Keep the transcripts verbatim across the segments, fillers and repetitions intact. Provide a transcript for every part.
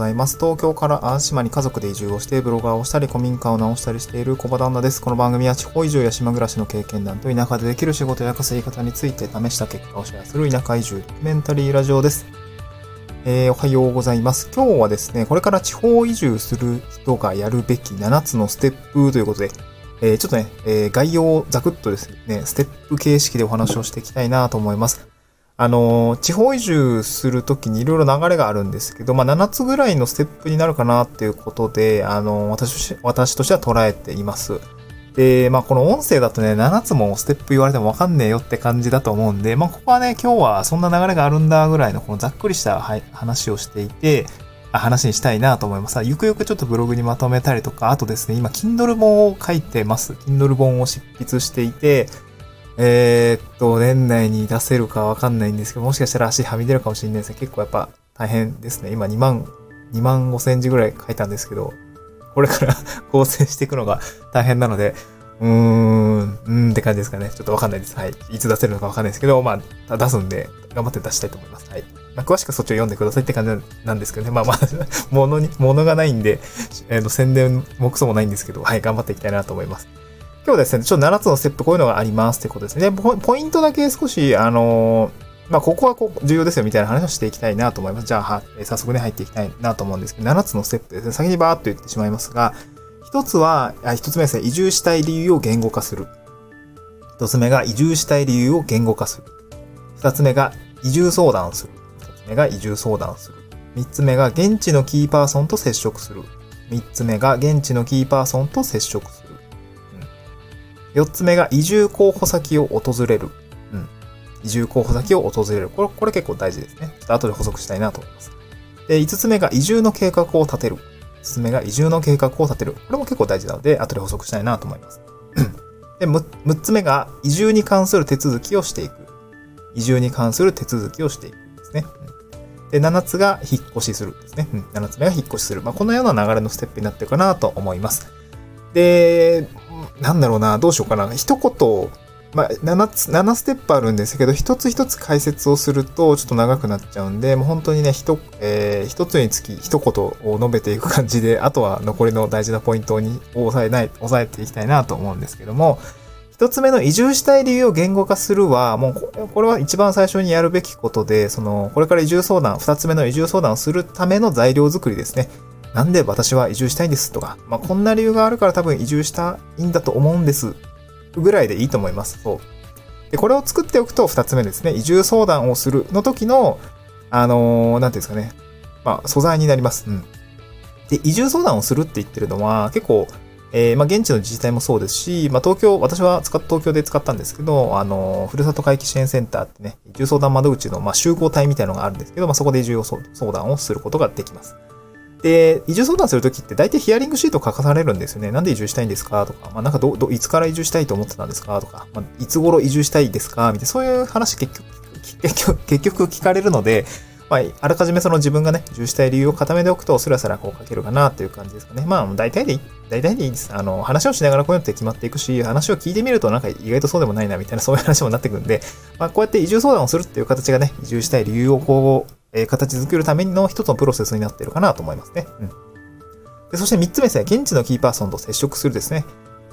ざいます。東京から淡路島に家族で移住をしてブロガーをしたり古民家を直したりしている小場旦那です。この番組は地方移住や島暮らしの経験談と田舎でできる仕事や稼ぎ方について試した結果をシェアする田舎移住ドキュメンタリーラジオです。えー、おはようございます。今日はですね、これから地方移住する人がやるべきななつのステップということで、えー、ちょっとね、えー、概要をざくっとですね、ステップ形式でお話をしていきたいなと思います。あのー、地方移住するときにいろいろ流れがあるんですけど、まあ、ななつぐらいのステップになるかなっていうことで、あのー、私、私としては捉えています。で、まあ、この音声だとね、ななつもステップ言われてもわかんねえよって感じだと思うんで、まあ、ここはね、今日はそんな流れがあるんだぐらいのこのざっくりした話をしていて、話にしたいなと思います。ゆくゆくちょっとブログにまとめたりとか、あとですね、今、Kindle 本を書いてます。Kindle 本を執筆していて、えー、っと、年内に出せるかわかんないんですけど、もしかしたら足はみ出るかもしれないですね。結構やっぱ大変ですね。今にまんごせんじぐらい書いたんですけど、これから構成していくのが大変なので、うーん、うーんって感じですかね。ちょっとわかんないです。はい。いつ出せるのかわかんないですけど、まあ、出すんで、頑張って出したいと思います。はい。まあ、詳しくそっちを読んでくださいって感じなんですけどね。まあまあ、物に、物がないんで、えー、の宣伝もクソもないんですけど、はい、頑張っていきたいなと思います。今日ですね、ちょっとななつのステップこういうのがありますってことですね。ポ, ポイントだけ少し、あのー、まあ、ここはこう重要ですよみたいな話をしていきたいなと思います。じゃあ、は、早速ね、入っていきたいなと思うんですけど、ななつのステップですね。先にバーっと言ってしまいますが、一つは、一つ目ですね、移住したい理由を言語化する。一つ目が移住したい理由を言語化する。二つ目が移住相談する。二つ目が移住相談する。三つ目が現地のキーパーソンと接触する。三つ目が現地のキーパーソンと接触する。四つ目が移住候補先を訪れる。うん。移住候補先を訪れる。これ、これ結構大事ですね。ちょっと後で補足したいなと思います。で、五つ目が移住の計画を立てる。五つ目が移住の計画を立てる。これも結構大事なので、後で補足したいなと思います。で、む、六つ目が移住に関する手続きをしていく。移住に関する手続きをしていくですね。うん、で、七つが引っ越しするですね。うん。七つ目が引っ越しする。まあ、このような流れのステップになってるかなと思います。で、なんだろうな、どうしようかな。一言、まあ、ななつ、ななステップあるんですけど、一つ一つ解説をすると、ちょっと長くなっちゃうんで、もう本当にね、一、えー、一つにつき一言を述べていく感じで、あとは残りの大事なポイントに抑えない、抑えていきたいなと思うんですけども、一つ目の移住したい理由を言語化するは、もう、これは一番最初にやるべきことで、その、これから移住相談、二つ目の移住相談をするための材料作りですね。なんで私は移住したいんですとか、まあ、こんな理由があるから多分移住したいんだと思うんですぐらいでいいと思います。そう。で、これを作っておくと二つ目ですね。移住相談をするの時の、あのー、なんていうんですかね。まあ、素材になります。うん。で、移住相談をするって言ってるのは結構、えー、まあ、現地の自治体もそうですし、まあ、東京、私は使っ、東京で使ったんですけど、あのー、ふるさと回帰支援センターってね、移住相談窓口の、まあ、集合体みたいなのがあるんですけど、まあ、そこで移住相談をすることができます。で、移住相談するときって大体ヒアリングシート書かされるんですよね。なんで移住したいんですかとか、まあ、なんかど、ど、いつから移住したいと思ってたんですかとか、まあ、いつ頃移住したいですかみたいな、そういう話結局、結局、結局聞かれるので、まあ、あらかじめその自分がね、移住したい理由を固めておくと、スラスラこう書けるかなっていう感じですかね。まあ、大体でいい、大体でいいです。あの、話をしながらこういうのって決まっていくし、話を聞いてみるとなんか意外とそうでもないなみたいな、そういう話もなってくるんで、まあ、こうやって移住相談をするっていう形がね、移住したい理由をこう、えー、形作るための一つのプロセスになっているかなと思いますね。うん。で、そして三つ目ですね。現地のキーパーソンと接触するですね。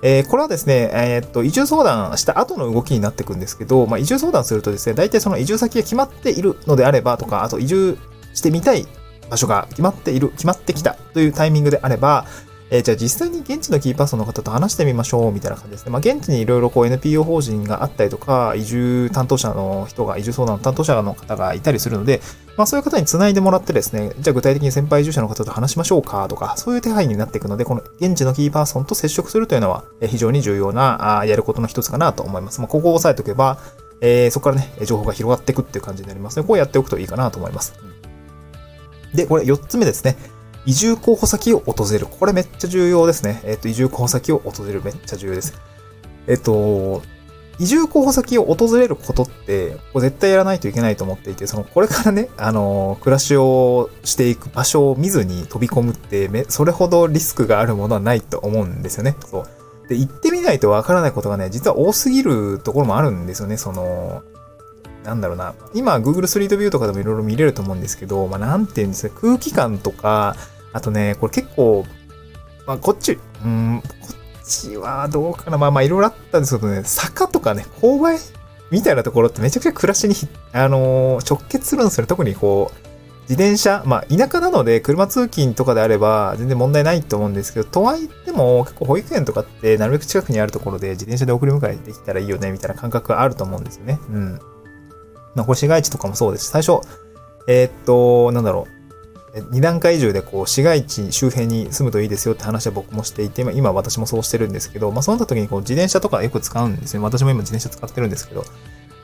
えー、これはですね、えー、っと、移住相談した後の動きになっていくんですけど、まあ、移住相談するとですね、大体その移住先が決まっているのであればとか、あと移住してみたい場所が決まっている、決まってきたというタイミングであれば、えー、じゃあ実際に現地のキーパーソンの方と話してみましょうみたいな感じですね。まあ、現地にいろいろこう エヌピーオー 法人があったりとか、移住担当者の人が、移住相談の担当者の方がいたりするので、まあ、そういう方に繋いでもらってですね、じゃあ具体的に先輩移住者の方と話しましょうかとか、そういう手配になっていくので、この現地のキーパーソンと接触するというのは非常に重要な、やることの一つかなと思います。まあ、ここを押さえておけば、えー、そこからね、情報が広がっていくっていう感じになりますので、こうやっておくといいかなと思います。で、これよっつめですね。移住候補先を訪れる。これめっちゃ重要ですね。えっと、移住候補先を訪れる。めっちゃ重要です。えっと、移住候補先を訪れることって、これ絶対やらないといけないと思っていて、その、これからね、あの、暮らしをしていく場所を見ずに飛び込むって、め、それほどリスクがあるものはないと思うんですよね。そう。で、行ってみないとわからないことがね、実は多すぎるところもあるんですよね。その、なんだろうな、今 Google Street View とかでもいろいろ見れると思うんですけど、まあ、なんていうんですか、空気感とか、あとね、これ結構、まあ、こっち、うーん、こっちはどうかな、まあまあいろいろあったんですけどね、坂とかね、勾配みたいなところってめちゃくちゃ暮らしに、あのー、直結するんですよね。特にこう、自転車、まあ田舎なので車通勤とかであれば全然問題ないと思うんですけど、とはいっても結構保育園とかってなるべく近くにあるところで自転車で送り迎えできたらいいよねみたいな感覚があると思うんですよね。うん。まあこれ市街地とかもそうです。最初、えー、っと、なんだろう、に段階以上でこう市街地周辺に住むといいですよって話は僕もしていて、今私もそうしてるんですけど、まあそうなった時にこう自転車とかよく使うんですよ。私も今自転車使ってるんですけど、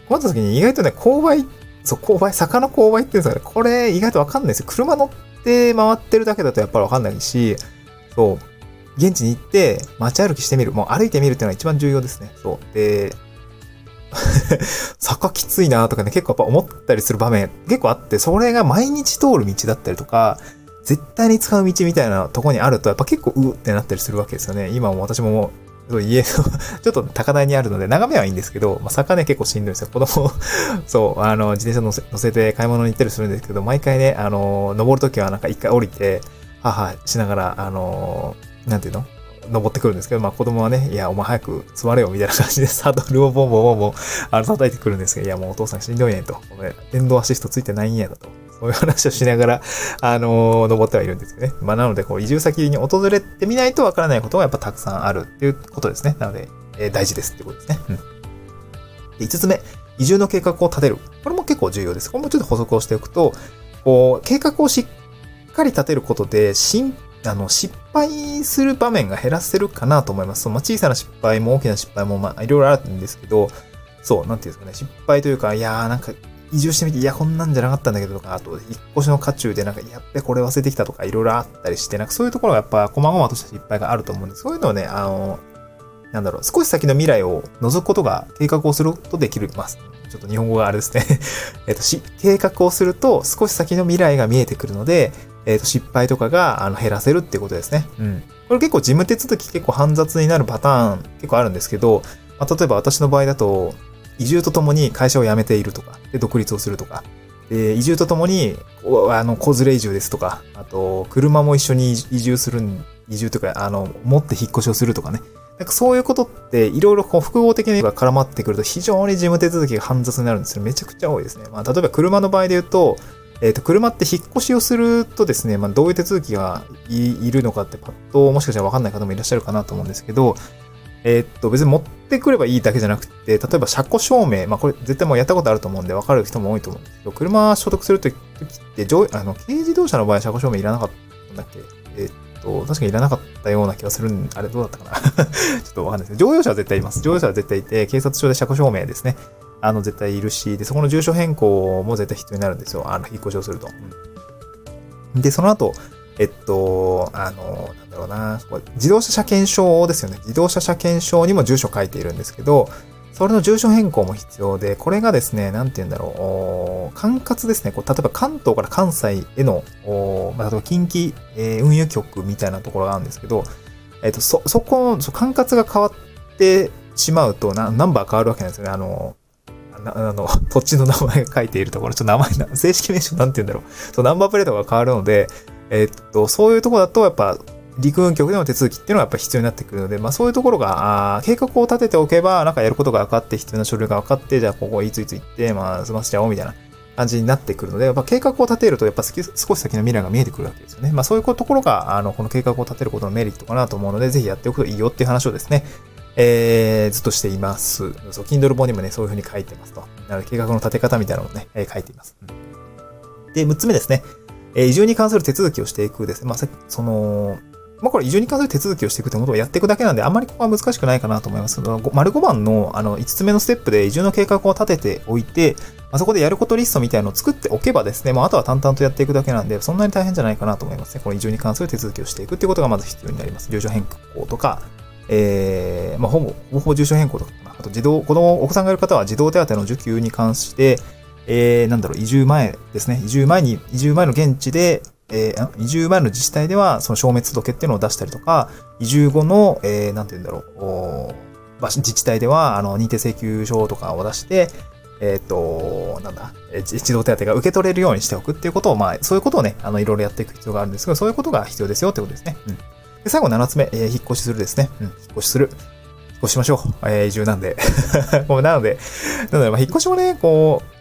困った時に意外とね、勾配、そう、勾配、坂の勾配って言うんですかね。これ意外とわかんないですよ。車乗って回ってるだけだとやっぱりわかんないし、そう、現地に行って街歩きしてみる。もう歩いてみるっていうのが一番重要ですね。そう。で、坂きついなとかね、結構やっぱ思ったりする場面結構あって、それが毎日通る道だったりとか、絶対に使う道みたいなとこにあると、やっぱ結構うーってなったりするわけですよね。今も私も、家の、ちょっと高台にあるので、眺めはいいんですけど、まあ、坂ね、結構しんどいんですよ。子供を、そう、あの、自転車乗せ、乗せて買い物に行ったりするんですけど、毎回ね、あの、登るときはなんか一回降りて、ははしながら、あの、なんていうの?登ってくるんですけど、まあ、子供はね、いや、お前早く座れよ、みたいな感じで、サドルをボンボンボンボン、あの、叩いてくるんですけど、いや、もうお父さんしんどいねんと。電動アシストついてないんやだと。そういう話をしながら、あのー、登ってはいるんですよね。まあ、なので、こう、移住先に訪れてみないとわからないことがやっぱたくさんあるっていうことですね。なので、えー、大事ですってことですね。うん。で、いつつめ、移住の計画を立てる。これも結構重要です。これもちょっと補足をしておくと、こう、計画をしっかり立てることで、新、あの、失敗する場面が減らせるかなと思います。まあ、小さな失敗も大きな失敗も、まあ、いろいろあるんですけど、そう、なんていうんですかね、失敗というか、いやー、なんか、移住してみて、いや、こんなんじゃなかったんだけどとか、あと、引っ越しの渦中でなんか、やっべ、これ忘れてきたとか、いろいろあったりして、なんかそういうところがやっぱ、細々とした失敗があると思うんです。そういうのをね、あの、なんだろう、少し先の未来を覗くことが、計画をするとできます。ちょっと日本語があれですね。えっと、し、計画をすると、少し先の未来が見えてくるので、えっと、失敗とかが、あの、減らせるっていうことですね。うん。これ結構事務手続き結構煩雑になるパターン、結構あるんですけど、まあ、例えば私の場合だと、移住とともに会社を辞めているとか、で独立をするとか、で移住とともにあの子連れ移住ですとか、あと車も一緒に移住する移住とかあの持って引っ越しをするとかね、なんかそういうことっていろいろこう複合的なのが絡まってくると非常に事務手続きが煩雑になるんですよ。めちゃくちゃ多いですね。まあ例えば車の場合で言うと、えっと車って引っ越しをするとですね、まあどういう手続きが い, いるのかってパッともしかしたらわかんない方もいらっしゃるかなと思うんですけど。えー、っと、別に持ってくればいいだけじゃなくて、例えば車庫証明。まあ、これ絶対もうやったことあると思うんで分かる人も多いと思うんですけど、車所得するときって、上、あの、軽自動車の場合車庫証明いらなかったんだっけ?えー、っと、確かにいらなかったような気がするん、あれどうだったかなちょっとわかんないですけど、乗用車は絶対います。乗用車は絶対いて、警察署で車庫証明ですね。あの、絶対いるし、で、そこの住所変更も絶対必要になるんですよ。あの、引っ越しをすると。うん、で、その後、えっと、あの、なんだろうな、自動車車検証ですよね。自動車車検証にも住所書いているんですけど、それの住所変更も必要で、これがですね、なんて言うんだろう、管轄ですね。こう例えば関東から関西への、まあ、例えば近畿、えー、運輸局みたいなところがあるんですけど、えっと、そ、そこ、そ管轄が変わってしまうと、ナンバー変わるわけなんですよね。あの、なあの土地の名前が書いているところ、ちょっと名前な、正式名称なんて言うんだろう。そう、ナンバープレートが変わるので、えっと、そういうところだと、やっぱ、陸運局での手続きっていうのはやっぱ必要になってくるので、まあそういうところが、計画を立てておけば、なんかやることが分かって、必要な書類が分かって、じゃあここいついつ行って、まあ済ませちゃおうみたいな感じになってくるので、やっぱ計画を立てると、やっぱ少し先の未来が見えてくるわけですよね。まあそういうところが、あの、この計画を立てることのメリットかなと思うので、ぜひやっておくといいよっていう話をですね、えー、ずっとしています。そう、Kindle 本にもね、そういうふうに書いてますと。なので計画の立て方みたいなのをね、書いています。で、むっつめですね。移住に関する手続きをしていくですね。まあ、その、まあ、これ移住に関する手続きをしていくということをやっていくだけなんで、あんまりここは難しくないかなと思います。丸ごばんの、あの、いつつめのステップで移住の計画を立てておいて、まあ、そこでやることリストみたいなのを作っておけばですね、まあ、あとは淡々とやっていくだけなんで、そんなに大変じゃないかなと思いますね。この移住に関する手続きをしていくということがまず必要になります。住所変更とか、えー、まあ、ほぼ、ほぼ住所変更とか、あと児童、子供、お子さんがいる方は児童手当の受給に関して、えー、なんだろう、移住前ですね。移住前に、移住前の現地で、えー、移住前の自治体では、その消滅届っていうのを出したりとか、移住後の、えー、なんて言うんだろう、自治体では、あの、認定請求書とかを出して、えっと、なんだ、児童手当が受け取れるようにしておくっていうことを、まあ、そういうことをね、あの、いろいろやっていく必要があるんですけど、そういうことが必要ですよってことですね。うん。で、最後ななつめ、えー、引っ越しするですね。うん、引っ越しする。引っ越しましょう。えー、移住なんで。もうなので、なので、まあ、引っ越しもね、こう、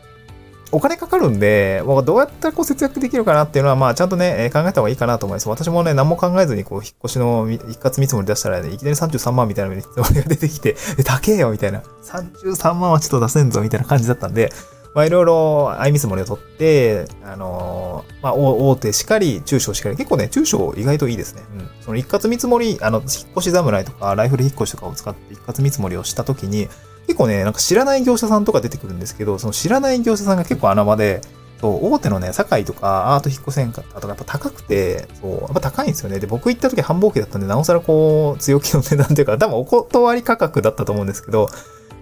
お金かかるんで、どうやったらこう節約できるかなっていうのは、まあ、ちゃんとね、考えた方がいいかなと思います。私もね、何も考えずに、こう、引っ越しの一括見積もり出したら、ね、いきなりさんじゅうさんまんみたいな見積もりが出てきて、高えよみたいな。さんじゅうさんまんはちょっと出せんぞみたいな感じだったんで、まあ、いろいろ、相見積もりを取って、あのー、まあ、大手しかり、中小しかり、結構ね、中小意外といいですね。うん。その一括見積もり、あの、引っ越し侍とか、ライフル引っ越しとかを使って一括見積もりをしたときに、結構ね、なんか知らない業者さんとか出てくるんですけど、その知らない業者さんが結構穴場で、そう、大手のね、堺とか、アート引っ越せんかったとか、やっぱ高くて、そう、やっぱ高いんですよね。で、僕行った時繁忙期だったんで、なおさらこう、強気の値段というか、多分お断り価格だったと思うんですけど、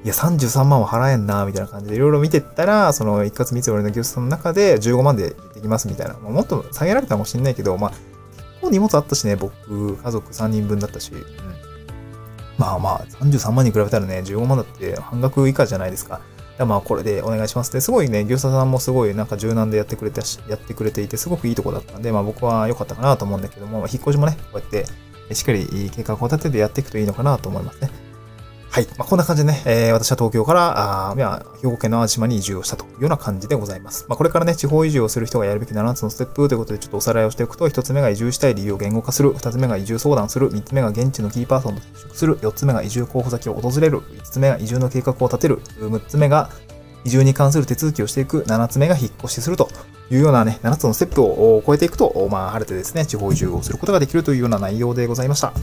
いや、さんじゅうさんまんは払えんな、みたいな感じで、いろいろ見てったら、その一括見積もりの業者さんの中でじゅうごまんでできます、みたいな。もっと下げられたかもしれないけど、まあ、結構荷物あったしね、僕、家族さんにんぶんだったし、うん。まあまあ、さんじゅうさんまんに比べたらね、じゅうごまんだって半額以下じゃないですか。だまあ、これでお願いしますって、すごいね、業者さんもすごいなんか柔軟でやってくれてし、やってくれていて、すごくいいとこだったんで、まあ僕は良かったかなと思うんだけども、引っ越しもね、こうやって、しっかり計画を立ててやっていくといいのかなと思いますね。はい。まあ、こんな感じでね、えー、私は東京から、あ兵庫県の淡路島に移住をしたというような感じでございます。まあ、これからね、地方移住をする人がやるべきななつのステップということで、ちょっとおさらいをしていくと、ひとつめが移住したい理由を言語化する、ふたつめが移住相談する、みっつめが現地のキーパーソンと接触する、よっつめが移住候補先を訪れる、いつつめが移住の計画を立てる、むっつめが移住に関する手続きをしていく、ななつめが引っ越しするというようなね、ななつのステップを超えていくと、まあ、晴れてですね、地方移住をすることができるというような内容でございました。ちょ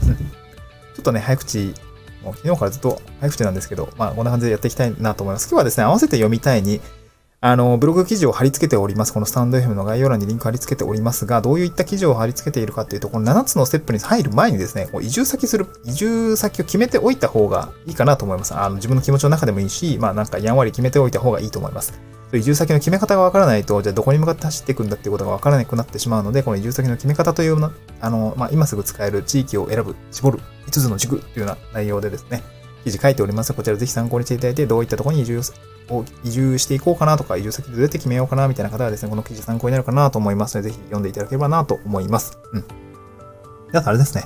っとね、早口、もう昨日からずっと早口なんですけど、まあこんな感じでやっていきたいなと思います。今日はですね、合わせて読みたいに、あの、ブログ記事を貼り付けております。このスタンド エフエム の概要欄にリンク貼り付けておりますが、どういった記事を貼り付けているかっていうと、このななつのステップに入る前にですね、こう移住先する、移住先を決めておいた方がいいかなと思います。あの、自分の気持ちの中でもいいし、まあなんかやんわり決めておいた方がいいと思います。移住先の決め方がわからないと、じゃあどこに向かって走っていくんだっていうことがわからなくなってしまうので、この移住先の決め方というような、あの、まあ、今すぐ使える地域を選ぶ、絞る、いつつの軸というような内容でですね、記事書いております。こちらぜひ参考にしていただいて、どういったところに移住を、移住していこうかなとか、移住先どうやって決めようかなみたいな方はですね、この記事参考になるかなと思いますので、ぜひ読んでいただければなと思います。うん。じゃあ、あれですね。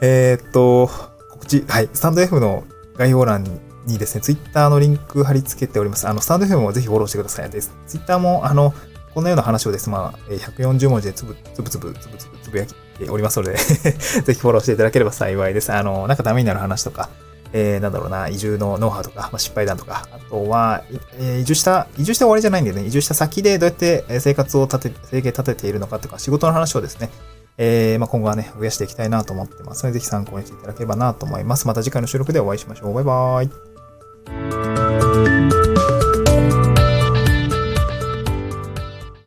えー、っと、告知、はい、スタンド エフ の概要欄に、にですね、ツイッターのリンク貼り付けております。あの、スタンド エフエム もぜひフォローしてください。です。ツイッターも、あの、こんなような話をです、まあ、ひゃくよんじゅうもんじでつぶつぶつぶつぶつぶつぶやきおりますので、ぜひフォローしていただければ幸いです。あの、なんかダメになる話とか、えー、なんだろうな、移住のノウハウとか、まあ、失敗談とか、あとは、えー、移住した、移住して終わりじゃないんでね、移住した先でどうやって生活を立て、生計立てているのかとか、仕事の話をですね、えー、まあ、今後はね、増やしていきたいなと思ってますので、ぜひ参考にしていただければなと思います。また次回の収録でお会いしましょう。バイバーイ。Thank you.